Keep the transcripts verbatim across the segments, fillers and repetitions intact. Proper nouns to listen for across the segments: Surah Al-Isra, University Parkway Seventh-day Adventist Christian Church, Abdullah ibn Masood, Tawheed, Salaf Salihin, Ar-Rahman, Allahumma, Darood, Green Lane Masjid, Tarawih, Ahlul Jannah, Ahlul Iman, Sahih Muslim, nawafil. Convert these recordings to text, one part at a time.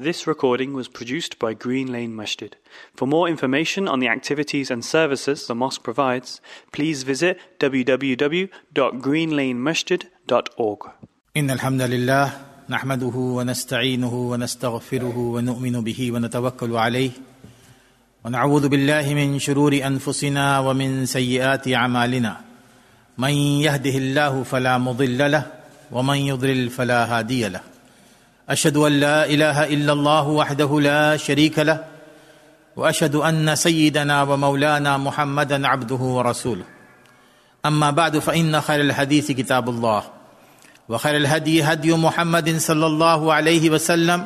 This recording was produced by Green Lane Masjid. For more information on the activities and services the mosque provides, please visit w w w dot green lane masjid dot org. Innal hamdalillah nahmaduhu wa nasta'inuhu wa nastaghfiruhu wa nu'minu bihi wa natawakkalu alayhi wa na'udhu billahi min shururi anfusina wa min sayyiati a'malina. Man yahdihillahu fala mudilla lahu wa man yudlil fala hadiya lahu. أشهد أن لا إله إلا الله وحده لا شريك له وأشهد أن سيدنا ومولانا محمدا عبده ورسوله أما بعد فإن خير الحديث كتاب الله وخير الهدي هدي محمد صلى الله عليه وسلم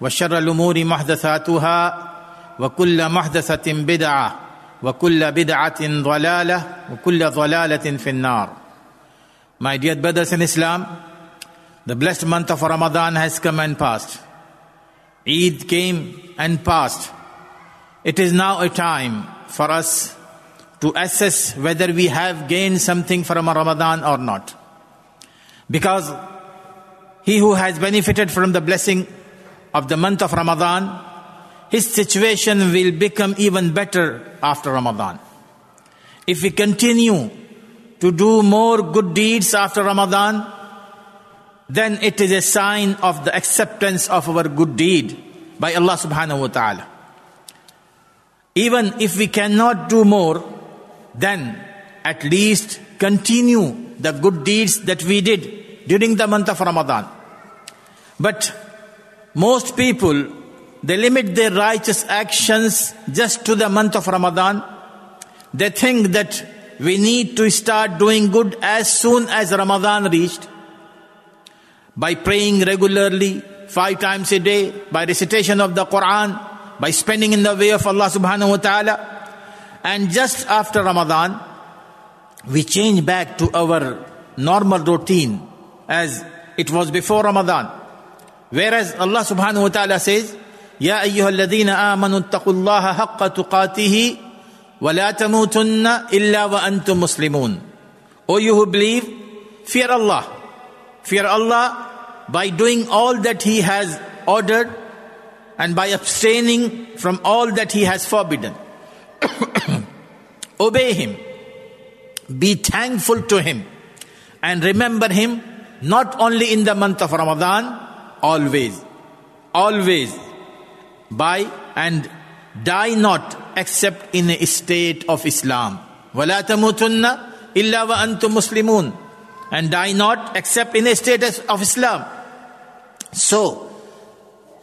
وشر الأمور محدثاتها وكل محدثة بدعة وكل بدعة ضلالة وكل ضلالة في النار. My dear brothers in Islam, the blessed month of Ramadan has come and passed. Eid came and passed. It is now a time for us to assess whether we have gained something from Ramadan or not. Because he who has benefited from the blessing of the month of Ramadan, his situation will become even better after Ramadan. If we continue to do more good deeds after Ramadan, then it is a sign of the acceptance of our good deed by Allah subhanahu wa ta'ala. Even if we cannot do more, then at least continue the good deeds that we did during the month of Ramadan. But most people, they limit their righteous actions just to the month of Ramadan. They think that we need to start doing good as soon as Ramadan reached, by praying regularly, five times a day, by recitation of the Quran, by spending in the way of Allah subhanahu wa ta'ala. And just after Ramadan, we change back to our normal routine as it was before Ramadan. Whereas Allah subhanahu wa ta'ala says, Ya ayyuhal ladhina amanu attaqullaha haqqa tuqatihi wa la tamutunna illa wa antum muslimun. O you who believe, fear Allah. Fear Allah by doing all that He has ordered and by abstaining from all that He has forbidden. Obey Him, be thankful to Him, and remember Him not only in the month of Ramadan, always, always, by and die not except in a state of Islam. وَلَا تَمُوتُنَّ إِلَّا وَأَنْتُمْ مُسْلِمُونَ. And die not except in a status of Islam. So,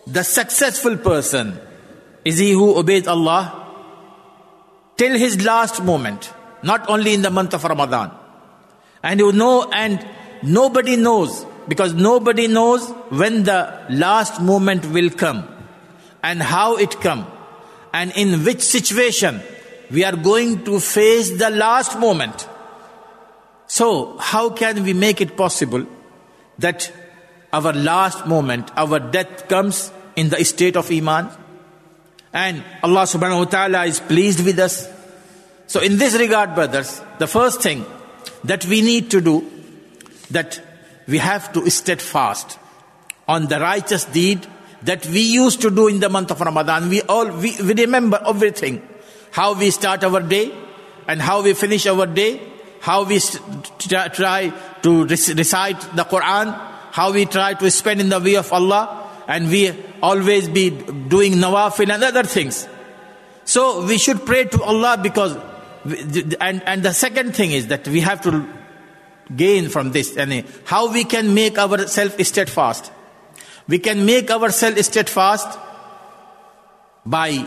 the successful person is he who obeys Allah till his last moment, not only in the month of Ramadan. And you know, and nobody knows, because nobody knows when the last moment will come and how it comes and in which situation we are going to face the last moment. So, how can we make it possible that our last moment, our death comes in the state of Iman? And Allah subhanahu wa ta'ala is pleased with us. So in this regard, brothers, the first thing that we need to do, that we have to steadfast on the righteous deed that we used to do in the month of Ramadan. We all we, we remember everything, how we start our day and how we finish our day, how we try to recite the Quran, how we try to spend in the way of Allah, and we always be doing nawafil and other things. So we should pray to Allah, because, and, and the second thing is that we have to gain from this, and how we can make ourselves steadfast. We can make ourselves steadfast by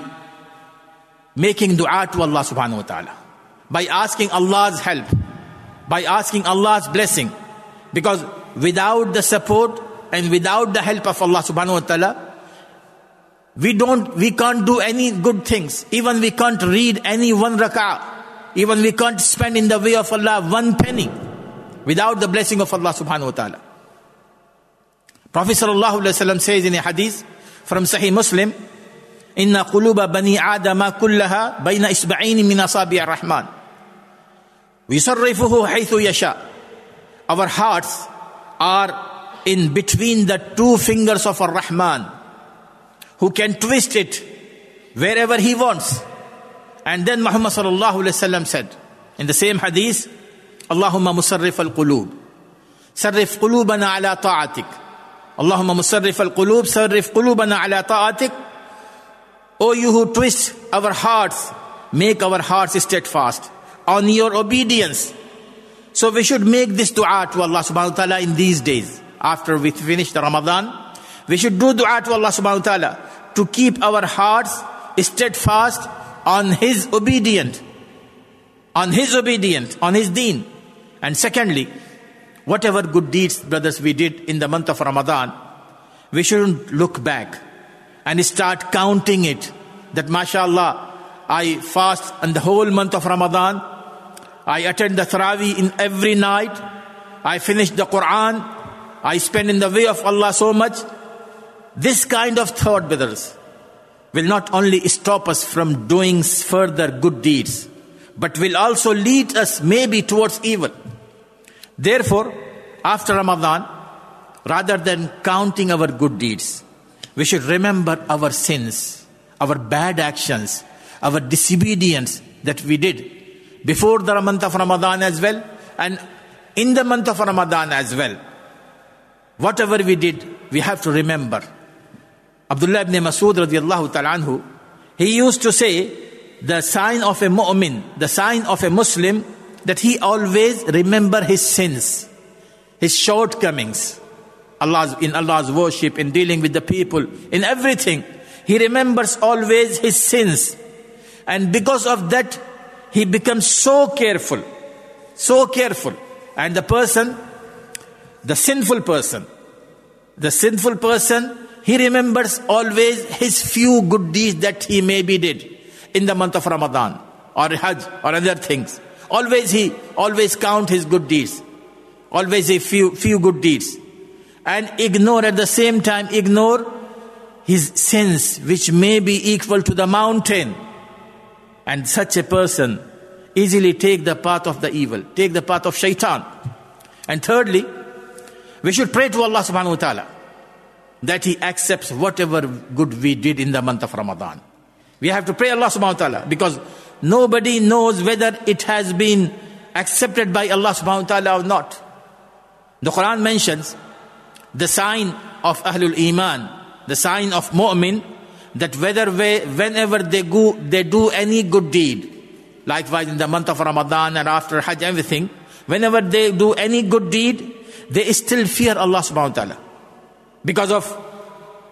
making dua to Allah subhanahu wa ta'ala, by asking Allah's help, by asking Allah's blessing. Because without the support and without the help of Allah subhanahu wa ta'ala, we don't, we can't do any good things. Even we can't read any one rak'ah. Even we can't spend in the way of Allah one penny without the blessing of Allah subhanahu wa ta'ala. Prophet sallallahu alayhi wa sallam says in a hadith from Sahih Muslim, Inna quluba bani adama kullaha bayna isba'ini min asabi'ir rahman. وَيُصَرِّفُهُ حَيْثُ يَشَاءُ. Our hearts are in between the two fingers of Ar-Rahman. who can twist it wherever he wants. And then Muhammad sallallahu alaihi wasallam said in the same hadith, Allahumma musarrif al-qulub, sarrif qulubana ala ta'atik. Allahumma musarrif al-qulub, sarrif qulubana ala ta'atik. O you who twist our hearts, make our hearts steadfast on your obedience. So we should make this dua to Allah subhanahu wa ta'ala in these days. After we finish the Ramadan, we should do dua to Allah subhanahu wa ta'ala to keep our hearts steadfast on His obedient, on His obedient, on His deen. And secondly, whatever good deeds, brothers, we did in the month of Ramadan, we shouldn't look back and start counting it. That mashallah, I fast in the whole month of Ramadan. I attend the Tarawih in every night. I finish the Quran. I spend in the way of Allah so much. This kind of thought, brothers, will not only stop us from doing further good deeds, but will also lead us maybe towards evil. Therefore, after Ramadan, rather than counting our good deeds, we should remember our sins, our bad actions, our disobedience that we did before the month of Ramadan as well, and in the month of Ramadan as well. Whatever we did, we have to remember. Abdullah ibn Masood radiyallahu ta'ala anhu, he used to say, the sign of a mu'min, the sign of a Muslim, that he always remember his sins, his shortcomings, Allah's, in Allah's worship, in dealing with the people, in everything. He remembers always his sins. And because of that, he becomes so careful, so careful. And the person, the sinful person, the sinful person, he remembers always his few good deeds that he maybe did in the month of Ramadan or Hajj or other things. Always he, always count his good deeds. Always a few, few good deeds. And ignore at the same time, ignore his sins, which may be equal to the mountain. And such a person easily take the path of the evil, take the path of shaitan. And thirdly, we should pray to Allah subhanahu wa ta'ala that He accepts whatever good we did in the month of Ramadan. We have to pray Allah subhanahu wa ta'ala, because nobody knows whether it has been accepted by Allah subhanahu wa ta'ala or not. The Quran mentions the sign of Ahlul Iman, the sign of mu'min, that whether we, whenever they go, they do any good deed, likewise in the month of Ramadan and after Hajj, everything, whenever they do any good deed, they still fear Allah subhanahu wa ta'ala, because of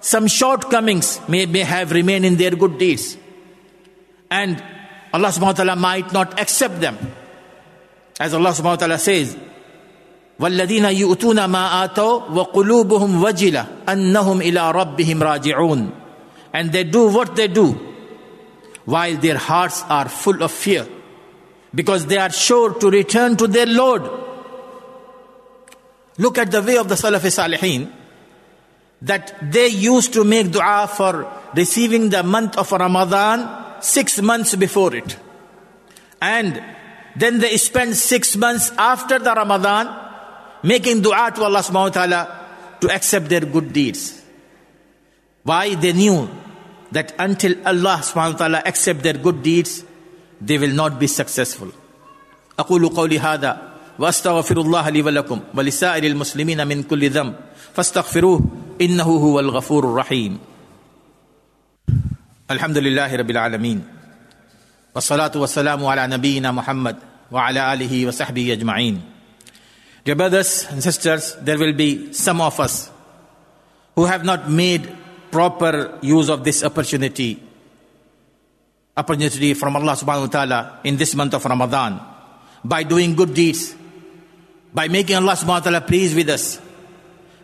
some shortcomings may, may have remained in their good deeds, and Allah subhanahu wa ta'ala might not accept them. As Allah subhanahu wa ta'ala says, وَالَّذِينَ يُؤْتُونَ مَا آتَوْا وَقُلُوبُهُمْ وَجِلَةٌ أَنَّهُمْ إِلَىٰ رَبِّهِمْ رَاجِعُونَ. And they do what they do while their hearts are full of fear, because they are sure to return to their Lord. Look at the way of the Salaf Salihin, that they used to make dua for receiving the month of Ramadan six months before it. And then they spend six months after the Ramadan making dua to Allah subhanahu wa ta'ala to accept their good deeds. Why? They knew that until Allah subhanahu wa ta'ala accept their good deeds, they will not be successful. أقول قولي هذا وأستغفر الله لي ولكم ولسائر المسلمين من كل ذنب فاستغفروه إنه هو الغفور الرحيم. الحمد لله رب العالمين والصلاة والسلام على نبينا محمد وعلى آله وصحبه أجمعين. Dear brothers and sisters, there will be some of us who have not made proper use of this opportunity, opportunity from Allah subhanahu wa ta'ala in this month of Ramadan, by doing good deeds, by making Allah subhanahu wa ta'ala pleased with us,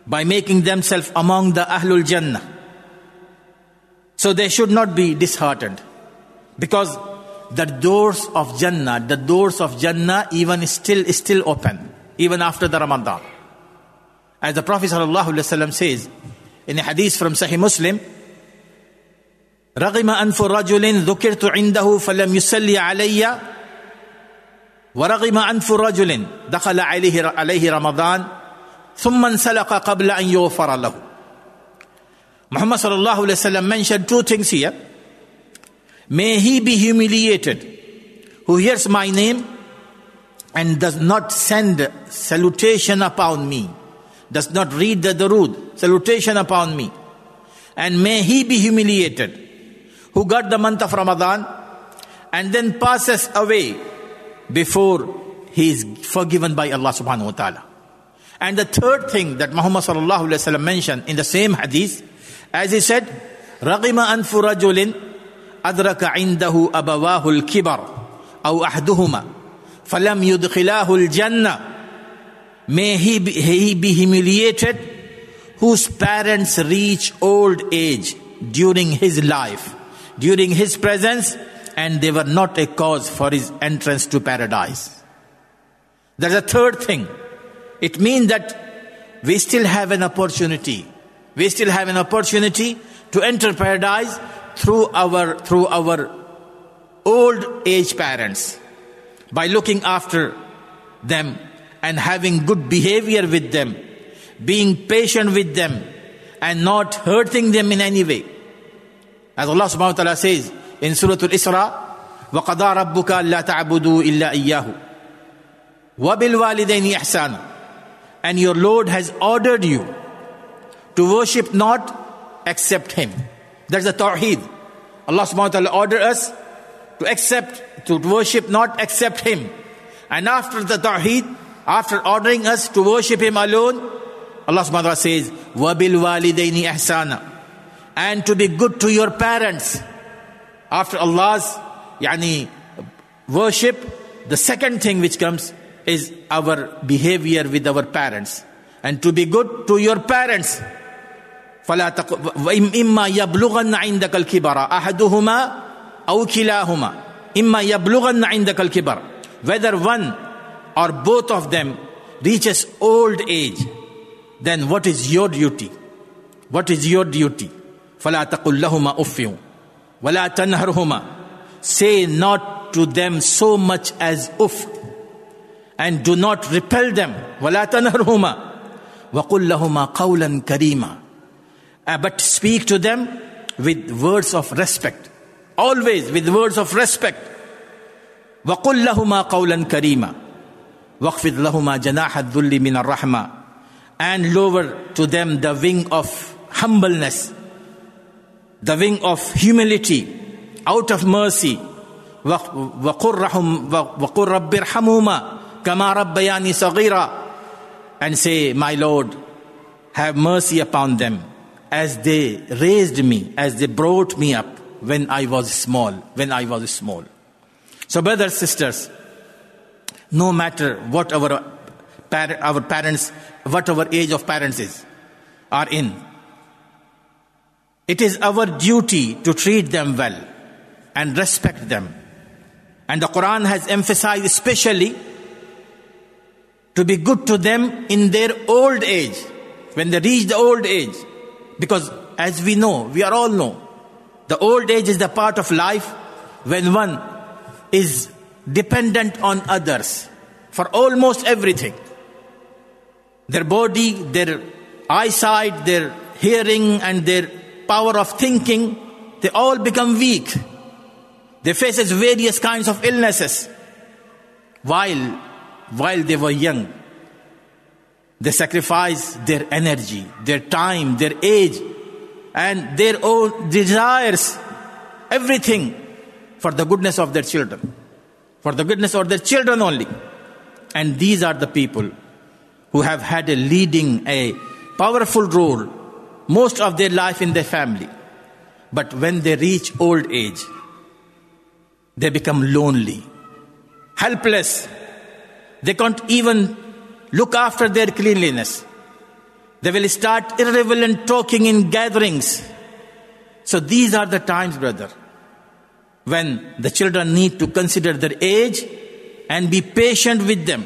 by making themselves among the Ahlul Jannah. So they should not be disheartened, because the doors of Jannah, the doors of Jannah even still is still open, even after the Ramadan. As the Prophet sallallahu alaihi wasallam says, in a hadith from Sahih Muslim, رَغِمَ أَنْفُ رَجُلٍ ذُكِرْتُ عِنْدَهُ فَلَمْ يُسَلِّ عَلَيَّ وَرَغِمَ أَنْفُ رَجُلٍ دَخَلَ عَلَيْهِ عَلَيْهِ رَمَضَانَ ثُمَّ انْسَلَقَ قَبْلَ أَنْ يُغْفَرَ لَهُ. Muhammad sallallahu alayhi wa sallam mentioned two things here. May he be humiliated who hears my name and does not send salutation upon me, does not read the Darood, salutation upon me. And may he be humiliated who got the month of Ramadan and then passes away before he is forgiven by Allah subhanahu wa ta'ala. And the third thing that Muhammad sallallahu alayhi wa sallam mentioned in the same hadith, as he said, رَغِمَ أَنْفُ رَجُلٍ أَدْرَكَ عِنْدَهُ أَبَوَاهُ الْكِبَرُ أَوْ أَحْدُهُمَا فَلَمْ يُدْخِلَاهُ الْجَنَّةِ. May he be, he be humiliated whose parents reach old age during his life, during his presence, and they were not a cause for his entrance to paradise. There's a third thing. It means that we still have an opportunity. We still have an opportunity to enter paradise through our through our old age parents, by looking after them and having good behavior with them, being patient with them, and not hurting them in any way. As Allah subhanahu wa ta'ala says in Surah Al-Isra, وَقَضَى رَبُّكَ أَلَّا تَعْبُدُوا إِلَّا إِيَّاهُ وَبِالْوَالِدَيْنِ إِحْسَانًا. And your Lord has ordered you to worship not except Him. That's the Tawheed. Allah subhanahu wa ta'ala ordered us to accept, to worship not except Him. And after the Tawheed, after ordering us to worship Him alone, Allah subhanahu wa ta'ala says, وَبِالْوَالِدَيْنِ إِحْسَانًا. And to be good to your parents. After Allah's yani, worship, the second thing which comes is our behavior with our parents. And to be good to your parents. فَلَا تَقُ... إِمَّا يَبْلُغَنَّ عِنْدَكَ الْكِبَرَ أَحَدُهُمَا أَوْ كِلَاهُمَا إِمَّا يَبْلُغَنَّ عِنْدَكَ الْكِبَرَ. Whether one or both of them reaches old age, then what is your duty? What is your duty? فَلَا تَقُلْ لَهُمَا أُفٍّ وَلَا تَنْهَرْهُمَا. Say not to them so much as uff, and do not repel them. وَلَا تَنْهَرْهُمَا وَقُلْ لَهُمَا قَوْلًا كَرِيمًا. Uh, but speak to them with words of respect. Always with words of respect. وَقُلْ لَهُمَا قَوْلًا كَرِيمًا وَاخْفِضْ لَهُمَا جَنَاحَ الذُّلِّ مِنَ الرَّحْمَةِ. And lower to them the wing of humbleness, the wing of humility, out of mercy. وَقُلْ رَبِّ ارْحَمْهُمَا كَمَا رَبَّيَانِي صَغِيرًا. And say, my Lord, have mercy upon them as they raised me, as they brought me up when I was small, when I was small. So brothers, sisters, no matter what our, par- our parents, what our age of parents is, are in, it is our duty to treat them well and respect them. And the Quran has emphasized especially to be good to them in their old age, when they reach the old age. Because as we know, we are all know, the old age is the part of life when one is dependent on others for almost everything. Their body, their eyesight, their hearing, and their power of thinking, they all become weak. They face various kinds of illnesses. While, while they were young, they sacrificed their energy, their time, their age, and their own desires, everything for the goodness of their children. For the goodness of their children only. And these are the people who have had a leading, a powerful role most of their life in their family. But when they reach old age, they become lonely, helpless. They can't even look after their cleanliness. They will start irrelevant talking in gatherings. So these are the times, brother, when the children need to consider their age and be patient with them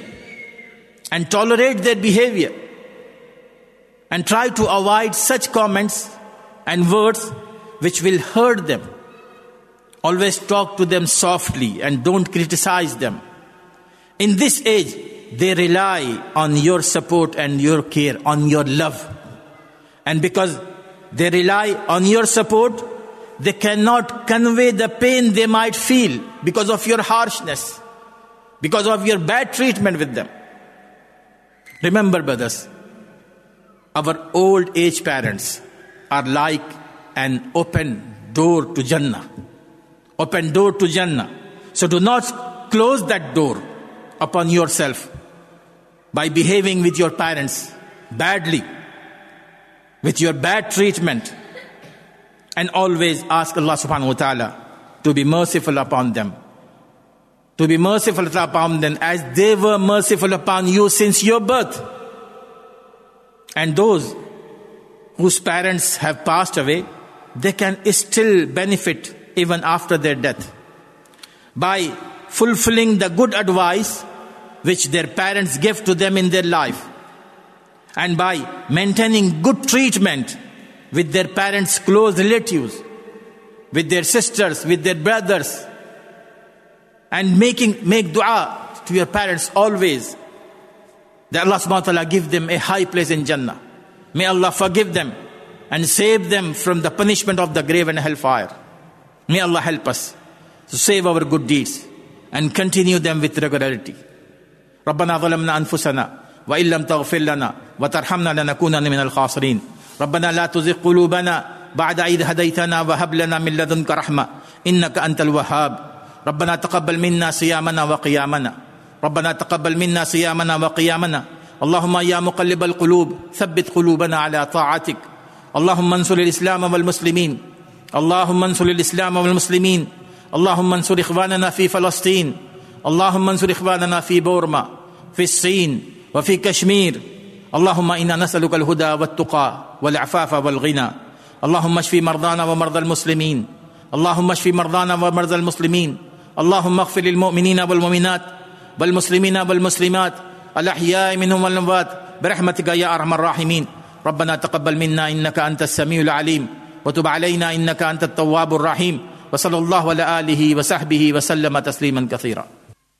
and tolerate their behavior and try to avoid such comments and words which will hurt them. Always talk to them softly and don't criticize them. In this age, they rely on your support and your care, on your love. And because They rely on your support. They cannot convey the pain they might feel because of your harshness, because of your bad treatment with them. Remember, brothers, our old age parents are like an open door to Jannah. Open door to Jannah. So do not close that door upon yourself by behaving with your parents badly, with your bad treatment. And always ask Allah subhanahu wa ta'ala to be merciful upon them. To be merciful upon them as they were merciful upon you since your birth. And those whose parents have passed away, they can still benefit even after their death by fulfilling the good advice which their parents gave to them in their life, and by maintaining good treatment with their parents' close relatives, with their sisters, with their brothers, and making make dua to your parents always, that Allah subhanahu wa ta'ala give them a high place in Jannah. May Allah forgive them and save them from the punishment of the grave and hellfire. May Allah help us to save our good deeds and continue them with regularity. رَبَّنَا ظَلَمْنَا أَنفُسَنَا وَإِن لَمْ تَغْفِرْ لَنَا وَتَرْحَمْنَا لَنَكُونَنَّ مِنَ الْخَاسِرِينَ رَبَّنَا لَا تُزِغْ قُلُوبَنَا بَعْدَ إِذْ هَدَيْتَنَا وَهَبْ لَنَا مِن لَّدُنكَ رَحْمَةً إِنَّكَ أَنتَ الْوَهَّابُ رَبَّنَا تَقَبَّلْ مِنَّا صِيَامَنَا وَقِيَامَنَا رَبَّنَا تَقَبَّلْ مِنَّا صِيَامَنَا وَقِيَامَنَا اللهم يا مقلب القلوب ثبت قلوبنا على طاعتك اللهم انصر الإسلام والمسلمين اللهم انصر الإسلام والمسلمين اللهم انصر إخواننا في فلسطين اللهم انصر إخواننا في بورما في الصين وفي كشمير اللهم إنا نسألك الهدى والتقى والعفاف والغنى اللهم اشفي مرضانا ومرضى المسلمين اللهم اشفي مرضانا ومرضى المسلمين اللهم اغفر للمؤمنين والمؤمنات والمسلمين والمسلمات الأحياء منهم والأموات برحمتك يا أرحم الراحمين ربنا تقبل منا إنك أنت السميع العليم وتب علينا إنك أنت التواب الرحيم وصلى الله على آله وصحبه وسلم تسليما كثيرا.